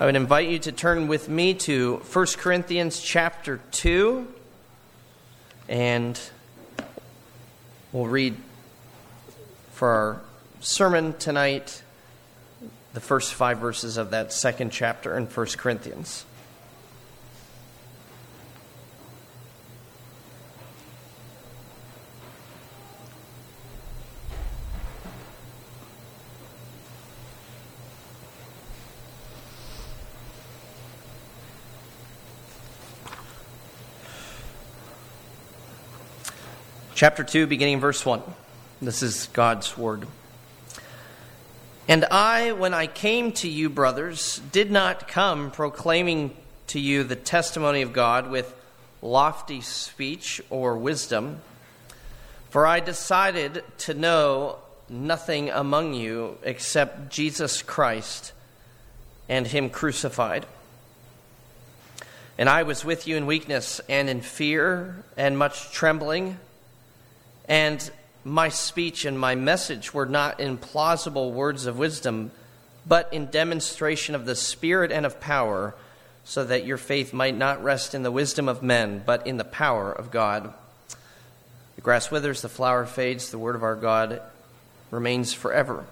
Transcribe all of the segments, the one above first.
I would invite you to turn with me to 1 Corinthians chapter 2, and we'll read for our sermon tonight the first 5 verses of that second chapter in 1 Corinthians. Chapter 2, beginning verse 1. This is God's word. And I, when I came to you, brothers, did not come proclaiming to you the testimony of God with lofty speech or wisdom, for I decided to know nothing among you except Jesus Christ and him crucified. And I was with you in weakness and in fear and much trembling. And my speech and my message were not in plausible words of wisdom, but in demonstration of the Spirit and of power, so that your faith might not rest in the wisdom of men, but in the power of God. The grass withers, the flower fades, the word of our God remains forever.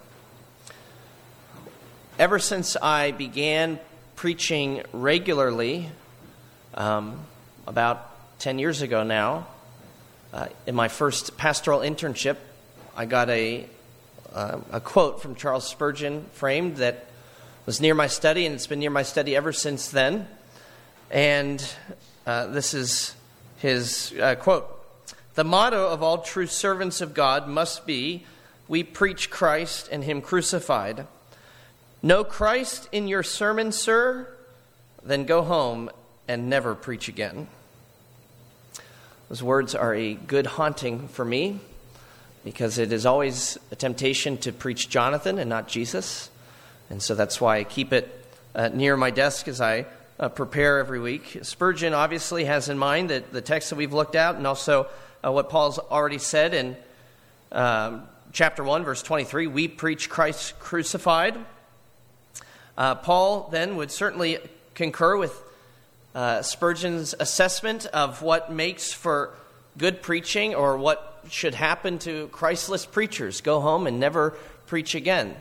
Ever since I began preaching regularly, about 10 years ago now, in my first pastoral internship, I got a quote from Charles Spurgeon framed that was near my study, and it's been near my study ever since then. And this is his quote. The motto of all true servants of God must be, we preach Christ and him crucified. Know Christ in your sermon, sir, then go home and never preach again. Those words are a good haunting for me because it is always a temptation to preach Jonathan and not Jesus. And so that's why I keep it near my desk as I prepare every week. Spurgeon obviously has in mind that the text that we've looked at and also what Paul's already said in chapter 1, verse 23, we preach Christ crucified. Paul then would certainly concur with Spurgeon's assessment of what makes for good preaching or what should happen to Christless preachers. Go home and never preach again.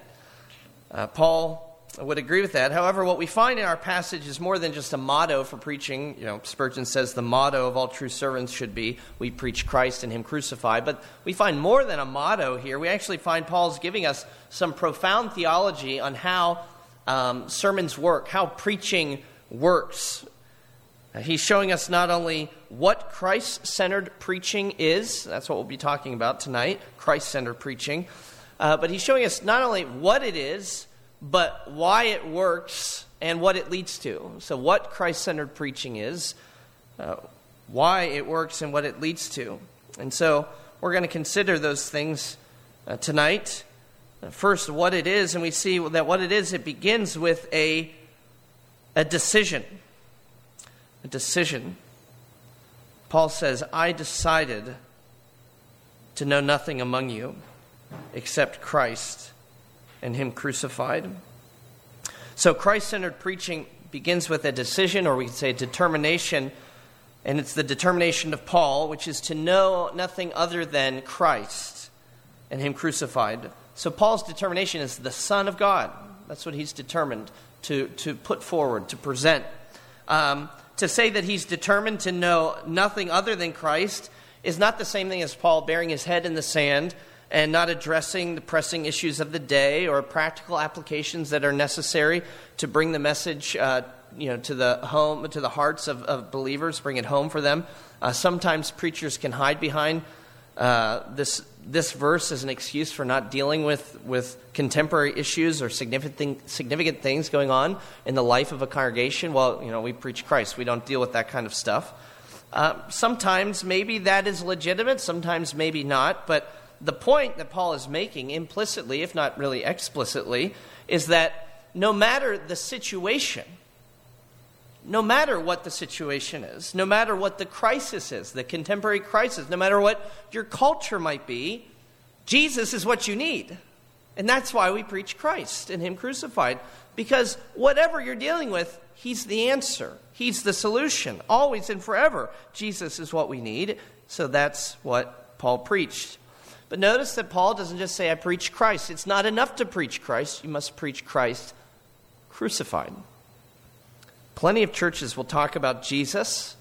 Paul would agree with that. However, what we find in our passage is more than just a motto for preaching. You know, Spurgeon says the motto of all true servants should be, we preach Christ and him crucified. But we find more than a motto here. We actually find Paul's giving us some profound theology on how sermons work, how preaching works. He's showing us not only what Christ-centered preaching is, that's what we'll be talking about tonight, Christ-centered preaching, but he's showing us not only what it is, but why it works and what it leads to. So what Christ-centered preaching is, why it works and what it leads to. And so we're going to consider those things tonight. First, what it is, and we see that what it is, it begins with a decision. A decision. Paul says, I decided to know nothing among you except Christ and him crucified. So Christ-centered preaching begins with a decision, or we could say determination, and it's the determination of Paul, which is to know nothing other than Christ and him crucified. So Paul's determination is the Son of God. That's what he's determined to put forward, to present. To say that he's determined to know nothing other than Christ is not the same thing as Paul burying his head in the sand and not addressing the pressing issues of the day or practical applications that are necessary to bring the message, to the hearts of believers, bring it home for them. Sometimes preachers can hide behind this verse as an excuse for not dealing with contemporary issues or significant things going on in the life of a congregation. Well, we preach Christ. We don't deal with that kind of stuff. Sometimes maybe that is legitimate. Sometimes maybe not. But the point that Paul is making implicitly, if not really explicitly, is that no matter the situation, no matter what the situation is, no matter what the crisis is, the contemporary crisis, no matter what your culture might be, Jesus is what you need. And that's why we preach Christ and him crucified. because whatever you're dealing with, he's the answer. He's the solution, always and forever. Jesus is what we need, so that's what Paul preached. But notice that Paul doesn't just say, I preach Christ. It's not enough to preach Christ. You must preach Christ crucified. Plenty of churches will talk about Jesus,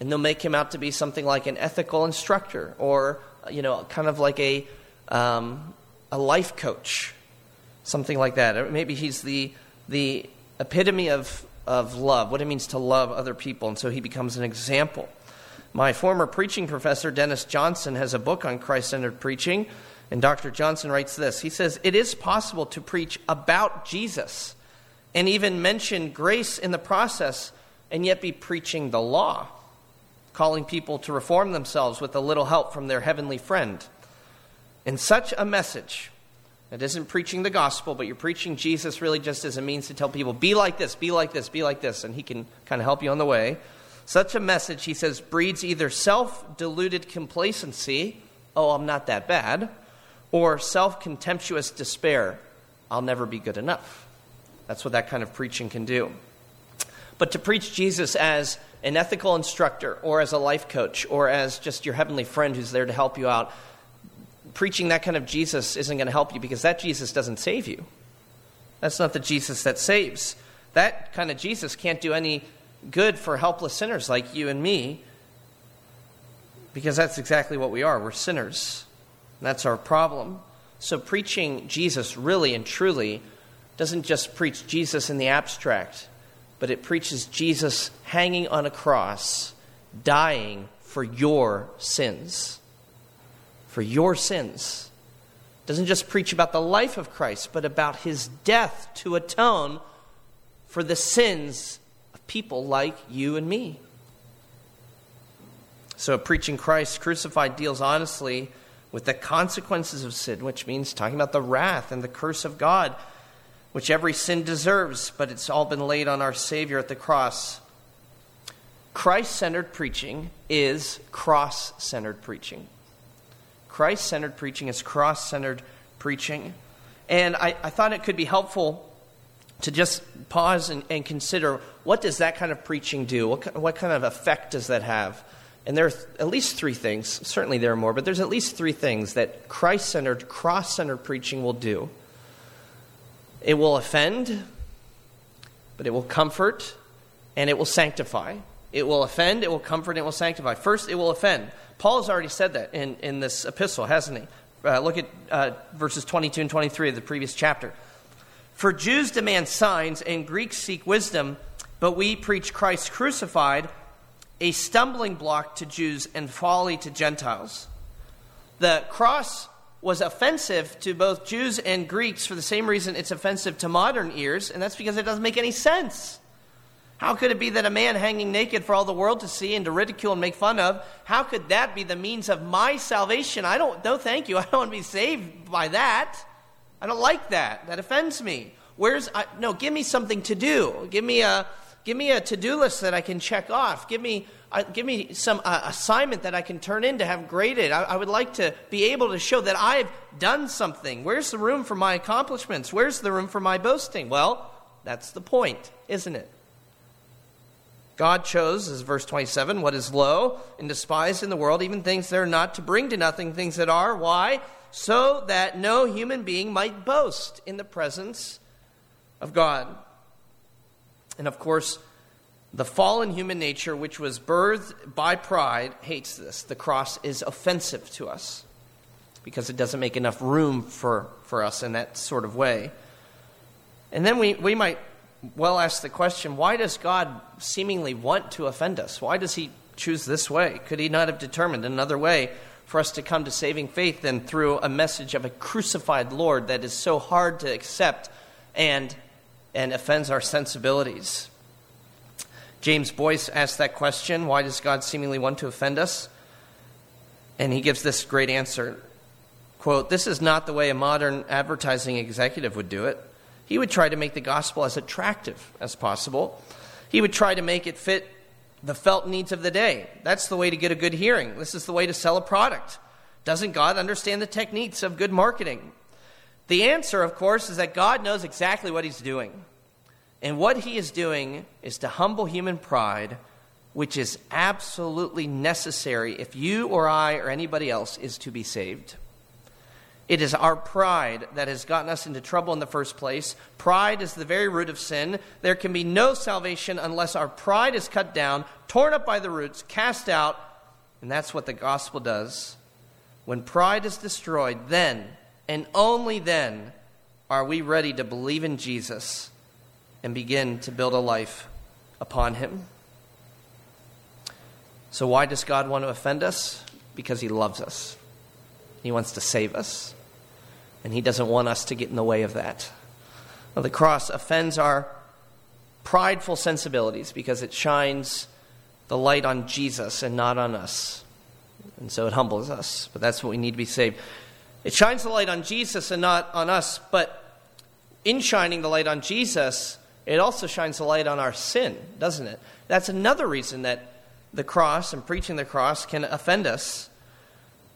and they'll make him out to be something like an ethical instructor or, kind of like a life coach, something like that. Or maybe he's the epitome of love, what it means to love other people, and so he becomes an example. My former preaching professor, Dennis Johnson, has a book on Christ-centered preaching, and Dr. Johnson writes this. He says, it is possible to preach about Jesus and even mention grace in the process and yet be preaching the law, calling people to reform themselves with a little help from their heavenly friend. And such a message that isn't preaching the gospel, but you're preaching Jesus really just as a means to tell people, be like this, be like this, be like this, and he can kind of help you on the way. Such a message, he says, breeds either self-deluded complacency, oh, I'm not that bad, or self-contemptuous despair, I'll never be good enough. That's what that kind of preaching can do. But to preach Jesus as an ethical instructor or as a life coach or as just your heavenly friend who's there to help you out, preaching that kind of Jesus isn't going to help you because that Jesus doesn't save you. That's not the Jesus that saves. That kind of Jesus can't do any good for helpless sinners like you and me because that's exactly what we are. We're sinners. That's our problem. So preaching Jesus really and truly doesn't just preach Jesus in the abstract, but it preaches Jesus hanging on a cross, dying for your sins. For your sins. It doesn't just preach about the life of Christ, but about his death to atone for the sins of people like you and me. So preaching Christ crucified deals honestly with the consequences of sin, which means talking about the wrath and the curse of God, which every sin deserves, but it's all been laid on our Savior at the cross. Christ-centered preaching is cross-centered preaching. Christ-centered preaching is cross-centered preaching. And I thought it could be helpful to just pause and consider, what does that kind of preaching do? What kind of effect does that have? And there are at least three things. Certainly there are more, but there's at least three things that Christ-centered, cross-centered preaching will do. It will offend, but it will comfort, and it will sanctify. It will offend, it will comfort, and it will sanctify. First, it will offend. Paul has already said that in this epistle, hasn't he? Look at verses 22 and 23 of the previous chapter. For Jews demand signs, and Greeks seek wisdom, but we preach Christ crucified, a stumbling block to Jews and folly to Gentiles. The cross was offensive to both Jews and Greeks for the same reason it's offensive to modern ears, and that's because it doesn't make any sense. How could it be that a man hanging naked for all the world to see and to ridicule and make fun of, how could that be the means of my salvation? No, thank you. I don't want to be saved by that. I don't like that. That offends me. Give me something to do. Give me a to-do list that I can check off. Give me some assignment that I can turn in to have graded. I would like to be able to show that I've done something. Where's the room for my accomplishments? Where's the room for my boasting? Well, that's the point, isn't it? God chose, as verse 27, what is low and despised in the world, even things that are not, to bring to nothing things that are. Why? So that no human being might boast in the presence of God. And of course, the fallen human nature, which was birthed by pride, hates this. The cross is offensive to us because it doesn't make enough room for us in that sort of way. And then we might well ask the question, why does God seemingly want to offend us? Why does he choose this way? Could he not have determined another way for us to come to saving faith than through a message of a crucified Lord that is so hard to accept and offends our sensibilities? James Boyce asked that question, why does God seemingly want to offend us? And he gives this great answer, quote, this is not the way a modern advertising executive would do it. He would try to make the gospel as attractive as possible. He would try to make it fit the felt needs of the day. That's the way to get a good hearing. This is the way to sell a product. Doesn't God understand the techniques of good marketing? The answer, of course, is that God knows exactly what he's doing. And what he is doing is to humble human pride, which is absolutely necessary if you or I or anybody else is to be saved. It is our pride that has gotten us into trouble in the first place. Pride is the very root of sin. There can be no salvation unless our pride is cut down, torn up by the roots, cast out. And that's what the gospel does. When pride is destroyed, then and only then are we ready to believe in Jesus and begin to build a life upon him. So why does God want to offend us? Because he loves us. He wants to save us. And he doesn't want us to get in the way of that. Well, the cross offends our prideful sensibilities because it shines the light on Jesus and not on us. And so it humbles us. But that's what we need to be saved. It shines the light on Jesus and not on us. But in shining the light on Jesus, it also shines the light on our sin, doesn't it? That's another reason that the cross and preaching the cross can offend us.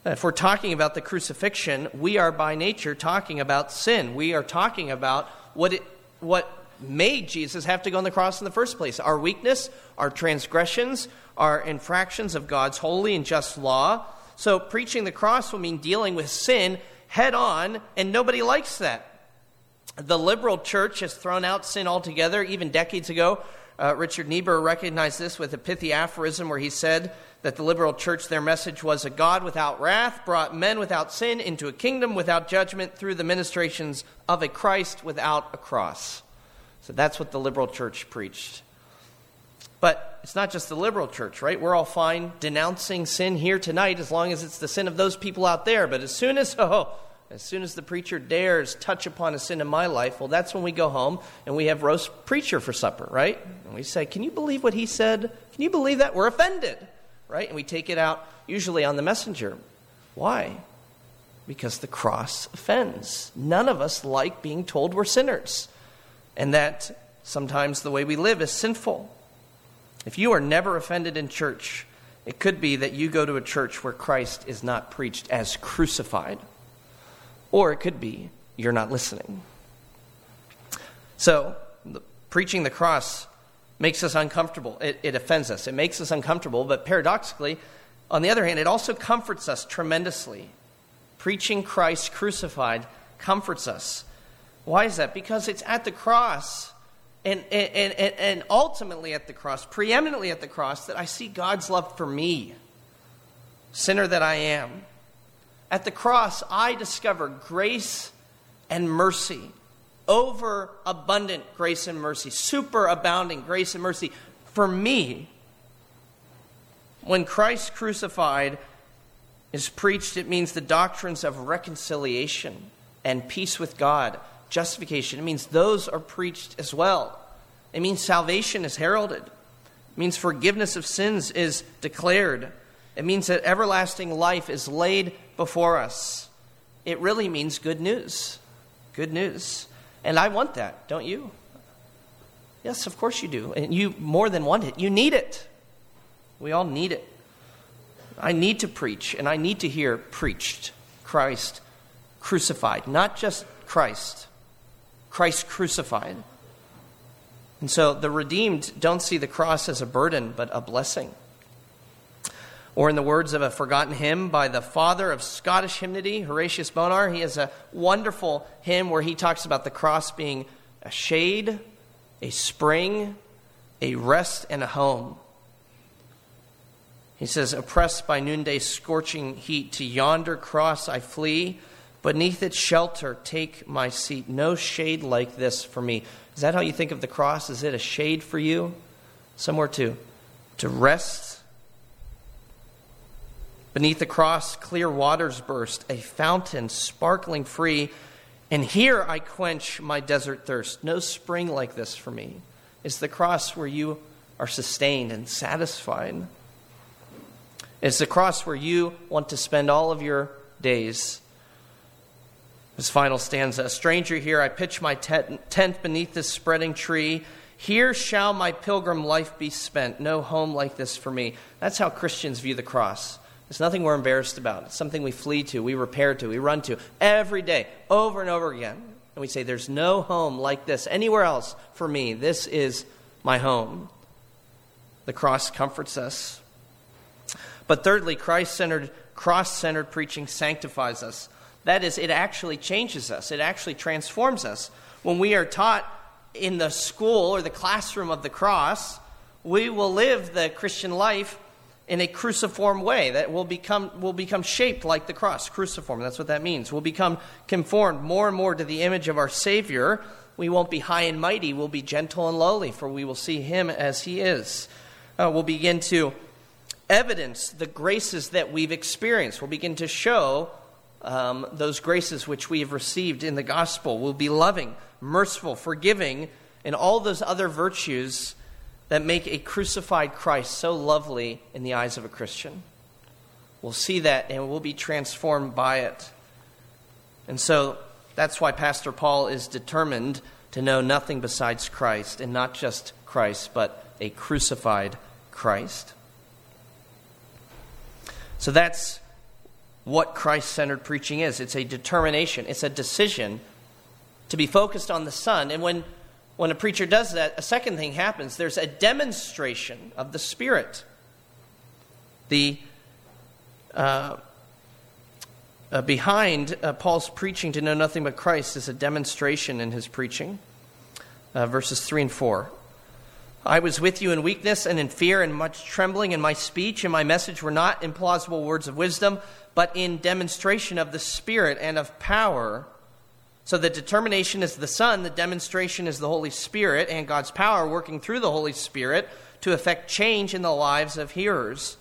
If we're talking about the crucifixion, we are by nature talking about sin. We are talking about what made Jesus have to go on the cross in the first place. Our weakness, our transgressions, our infractions of God's holy and just law. So preaching the cross will mean dealing with sin head on, and nobody likes that. The liberal church has thrown out sin altogether. Even decades ago, Richard Niebuhr recognized this with a pithy aphorism where he said that the liberal church, their message was a God without wrath brought men without sin into a kingdom without judgment through the ministrations of a Christ without a cross. So that's what the liberal church preached. But it's not just the liberal church, right? We're all fine denouncing sin here tonight as long as it's the sin of those people out there. But as soon as the preacher dares touch upon a sin in my life, well, that's when we go home and we have roast preacher for supper, right? And we say, can you believe what he said? Can you believe that? We're offended, right? And we take it out usually on the messenger. Why? Because the cross offends. None of us like being told we're sinners and that sometimes the way we live is sinful. If you are never offended in church, it could be that you go to a church where Christ is not preached as crucified. Or it could be you're not listening. So preaching the cross makes us uncomfortable. It offends us. It makes us uncomfortable. But paradoxically, on the other hand, it also comforts us tremendously. Preaching Christ crucified comforts us. Why is that? Because it's at the cross and ultimately at the cross, preeminently at the cross, that I see God's love for me, sinner that I am. At the cross, I discover grace and mercy, overabundant grace and mercy, superabounding grace and mercy for me. When Christ crucified is preached, it means the doctrines of reconciliation and peace with God, justification. It means those are preached as well. It means salvation is heralded. It means forgiveness of sins is declared. It means that everlasting life is laid before us. It really means good news. Good news. And I want that, don't you? Yes, of course you do. And you more than want it. You need it. We all need it. I need to preach, and I need to hear preached Christ crucified. Not just Christ. Christ crucified. And so the redeemed don't see the cross as a burden, but a blessing. Or in the words of a forgotten hymn by the father of Scottish hymnody, Horatius Bonar, he has a wonderful hymn where he talks about the cross being a shade, a spring, a rest, and a home. He says, oppressed by noonday's scorching heat, to yonder cross I flee. Beneath its shelter take my seat. No shade like this for me. Is that how you think of the cross? Is it a shade for you? Somewhere to rest. Beneath the cross, clear waters burst, a fountain sparkling free, and here I quench my desert thirst. No spring like this for me. It's the cross where you are sustained and satisfied. It's the cross where you want to spend all of your days. This final stanza, a stranger here, I pitch my tent beneath this spreading tree. Here shall my pilgrim life be spent. No home like this for me. That's how Christians view the cross. It's nothing we're embarrassed about. It's something we flee to, we repair to, we run to every day, over and over again. and we say, there's no home like this anywhere else for me. This is my home. The cross comforts us. But thirdly, Christ-centered, cross-centered preaching sanctifies us. That is, it actually changes us. It actually transforms us. When we are taught in the school or the classroom of the cross, we will live the Christian life in a cruciform way that will become shaped like the cross. Cruciform, that's what that means. We'll become conformed more and more to the image of our Savior. We won't be high and mighty. We'll be gentle and lowly, for we will see him as he is. We'll begin to evidence the graces that we've experienced. We'll begin to show those graces which we have received in the gospel. We'll be loving, merciful, forgiving, and all those other virtues that make a crucified Christ so lovely in the eyes of a Christian. We'll see that and we'll be transformed by it. And so that's why Pastor Paul is determined to know nothing besides Christ, and not just Christ, but a crucified Christ. So that's what Christ-centered preaching is. It's a determination. It's a decision to be focused on the Son. And when a preacher does that, a second thing happens. There's a demonstration of the Spirit. Behind Paul's preaching to know nothing but Christ is a demonstration in his preaching. Verses 3 and 4. I was with you in weakness and in fear and much trembling, and my speech and my message were not in plausible words of wisdom, but in demonstration of the Spirit and of power. So the determination is the Son, the demonstration is the Holy Spirit and God's power working through the Holy Spirit to effect change in the lives of hearers.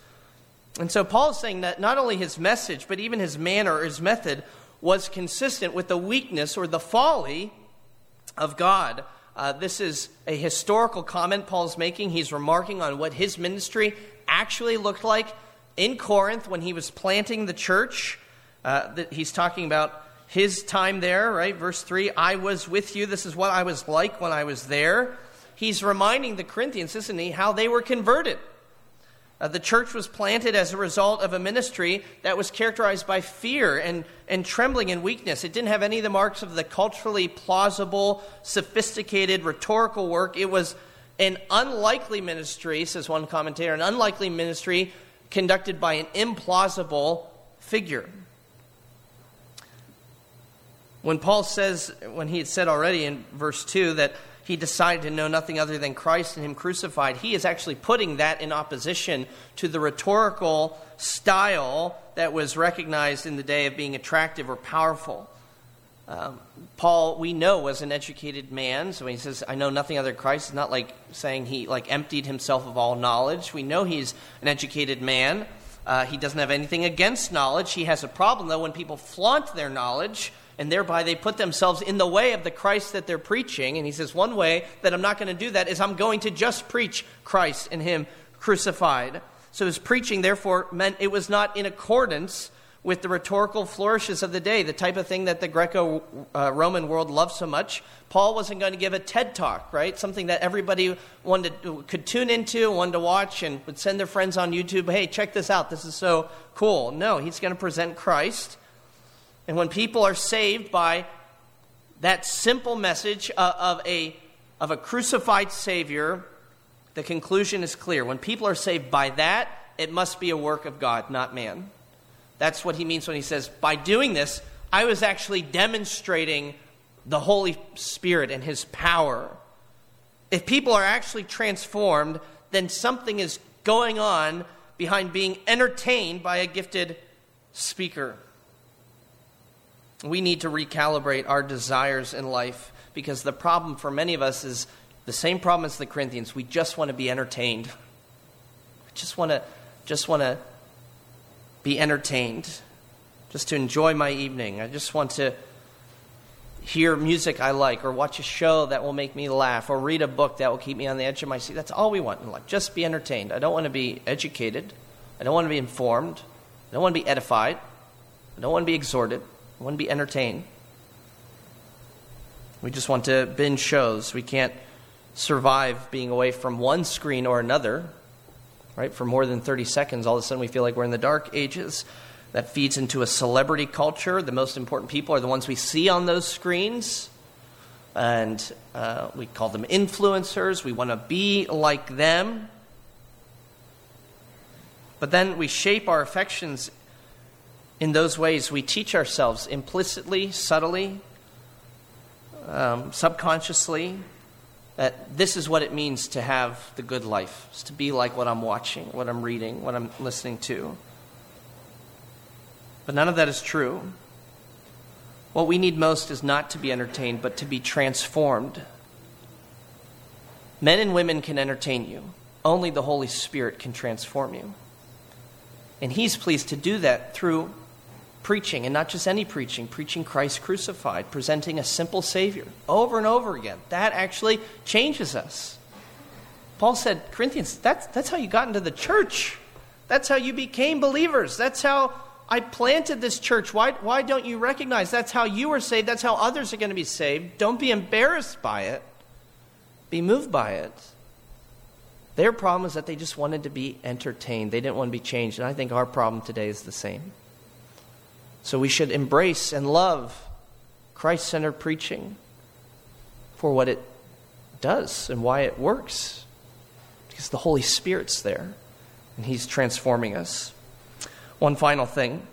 And so Paul is saying that not only his message, but even his manner or his method was consistent with the weakness or the folly of God. This is a historical comment Paul's making. He's remarking on what his ministry actually looked like in Corinth when he was planting the church. He's talking about his time there, right? Verse 3, I was with you. This is what I was like when I was there. He's reminding the Corinthians, isn't he, how they were converted. The church was planted as a result of a ministry that was characterized by fear and trembling and weakness. It didn't have any of the marks of the culturally plausible, sophisticated, rhetorical work. It was an unlikely ministry, says one commentator, an unlikely ministry conducted by an implausible figure. When Paul says, when he had said already in verse 2 that he decided to know nothing other than Christ and him crucified, he is actually putting that in opposition to the rhetorical style that was recognized in the day of being attractive or powerful. Paul, we know, was an educated man. So when he says, I know nothing other than Christ, it's not like saying he emptied himself of all knowledge. We know he's an educated man. He doesn't have anything against knowledge. He has a problem, though, when people flaunt their knowledge, and thereby they put themselves in the way of the Christ that they're preaching. And he says, one way that I'm not going to do that is I'm going to just preach Christ and him crucified. So his preaching, therefore, meant it was not in accordance with the rhetorical flourishes of the day, the type of thing that the Greco-Roman world loved so much. Paul wasn't going to give a TED Talk, right? Something that everybody could tune into, wanted to watch, and would send their friends on YouTube, hey, check this out, this is so cool. No, he's going to present Christ. And when people are saved by that simple message of a crucified Savior, the conclusion is clear. When people are saved by that, it must be a work of God, not man. That's what he means when he says, by doing this, I was actually demonstrating the Holy Spirit and his power. If people are actually transformed, then something is going on behind being entertained by a gifted speaker. We need to recalibrate our desires in life, because the problem for many of us is the same problem as the Corinthians. We just want to be entertained. We just want to be entertained, just to enjoy my evening. I just want to hear music I like, or watch a show that will make me laugh, or read a book that will keep me on the edge of my seat. That's all we want in life, just be entertained. I don't want to be educated. I don't want to be informed. I don't want to be edified. I don't want to be exhorted. We want to be entertained. We just want to binge shows. We can't survive being away from one screen or another, right? For more than 30 seconds, all of a sudden we feel like we're in the dark ages. That feeds into a celebrity culture. The most important people are the ones we see on those screens. and we call them influencers. We want to be like them. But then we shape our affections in those ways. We teach ourselves implicitly, subtly, subconsciously, that this is what it means to have the good life, is to be like what I'm watching, what I'm reading, what I'm listening to. But none of that is true. What we need most is not to be entertained, but to be transformed. Men and women can entertain you. Only the Holy Spirit can transform you. And he's pleased to do that through preaching, and not just any preaching, preaching Christ crucified, presenting a simple Savior over and over again. That actually changes us. Paul said, Corinthians, that's how you got into the church. That's how you became believers. That's how I planted this church. Why don't you recognize that's how you were saved? That's how others are going to be saved. Don't be embarrassed by it. Be moved by it. Their problem is that they just wanted to be entertained. They didn't want to be changed. And I think our problem today is the same. So we should embrace and love Christ-centered preaching for what it does and why it works. Because the Holy Spirit's there, and he's transforming us. One final thing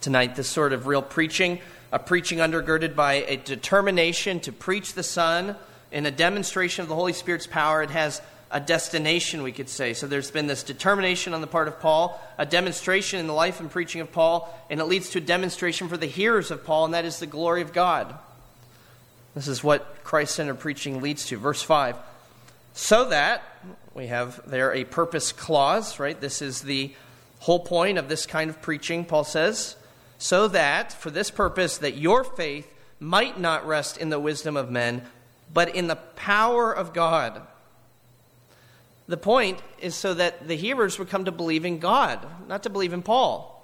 tonight, this sort of real preaching, a preaching undergirded by a determination to preach the Son in a demonstration of the Holy Spirit's power. It has a destination, we could say. So there's been this determination on the part of Paul, a demonstration in the life and preaching of Paul, and it leads to a demonstration for the hearers of Paul, and that is the glory of God. This is what Christ-centered preaching leads to. Verse 5, so that, we have there a purpose clause, right? This is the whole point of this kind of preaching, Paul says, so that, for this purpose, that your faith might not rest in the wisdom of men, but in the power of God. The point is so that the hearers would come to believe in God, not to believe in Paul,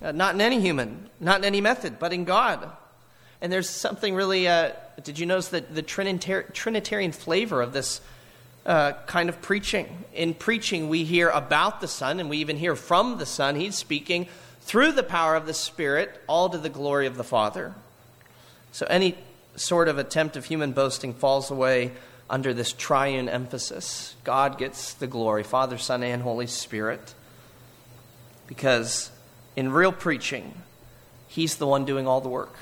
not in any human, not in any method, but in God. And there's something really, did you notice that the Trinitarian flavor of this kind of preaching? In preaching, we hear about the Son, and we even hear from the Son. He's speaking through the power of the Spirit, all to the glory of the Father. So any sort of attempt of human boasting falls away under this triune emphasis. God gets the glory, Father, Son, and Holy Spirit. Because in real preaching, he's the one doing all the work.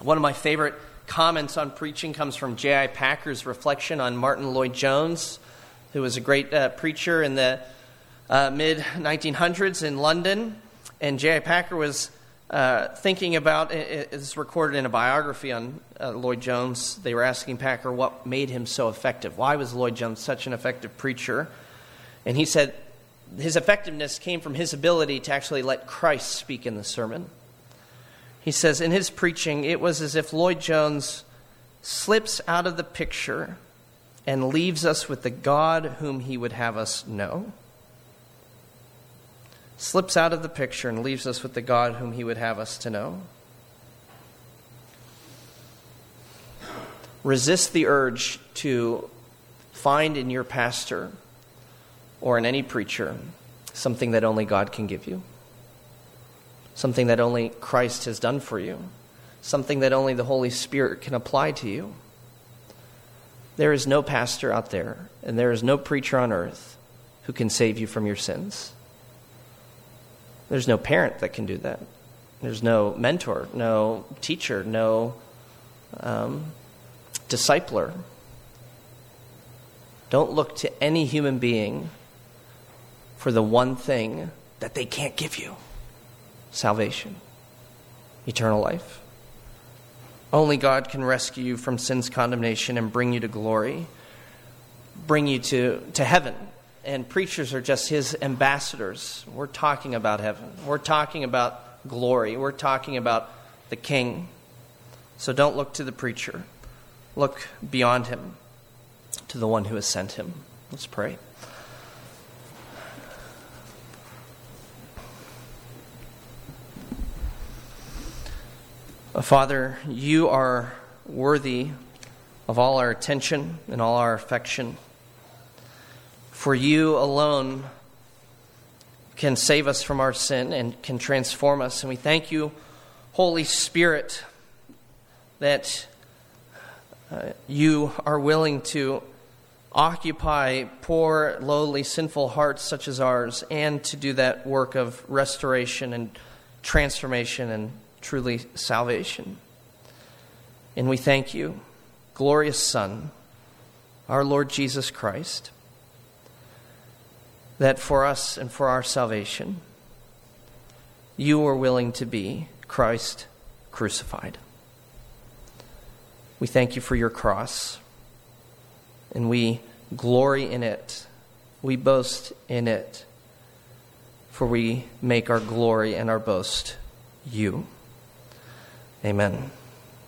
One of my favorite comments on preaching comes from J.I. Packer's reflection on Martin Lloyd-Jones, who was a great preacher in the mid-1900s in London. And J.I. Packer was thinking about, it's recorded in a biography on Lloyd-Jones. They were asking Packer what made him so effective. Why was Lloyd-Jones such an effective preacher? And he said his effectiveness came from his ability to actually let Christ speak in the sermon. He says in his preaching, it was as if Lloyd-Jones slips out of the picture and leaves us with the God whom he would have us know. Slips out of the picture and leaves us with the God whom he would have us to know. Resist the urge to find in your pastor or in any preacher something that only God can give you, something that only Christ has done for you, something that only the Holy Spirit can apply to you. There is no pastor out there, and there is no preacher on earth who can save you from your sins. There's no parent that can do that. There's no mentor, no teacher, no discipler. Don't look to any human being for the one thing that they can't give you: salvation, eternal life. Only God can rescue you from sin's condemnation and bring you to glory, bring you to heaven. And preachers are just his ambassadors. We're talking about heaven. We're talking about glory. We're talking about the King. So don't look to the preacher. Look beyond him to the one who has sent him. Let's pray. Father, you are worthy of all our attention and all our affection. For you alone can save us from our sin and can transform us. And we thank you, Holy Spirit, that you are willing to occupy poor, lowly, sinful hearts such as ours, and to do that work of restoration and transformation and truly salvation. And we thank you, glorious Son, our Lord Jesus Christ, that for us and for our salvation, you were willing to be Christ crucified. We thank you for your cross, and we glory in it. We boast in it, for we make our glory and our boast you. Amen.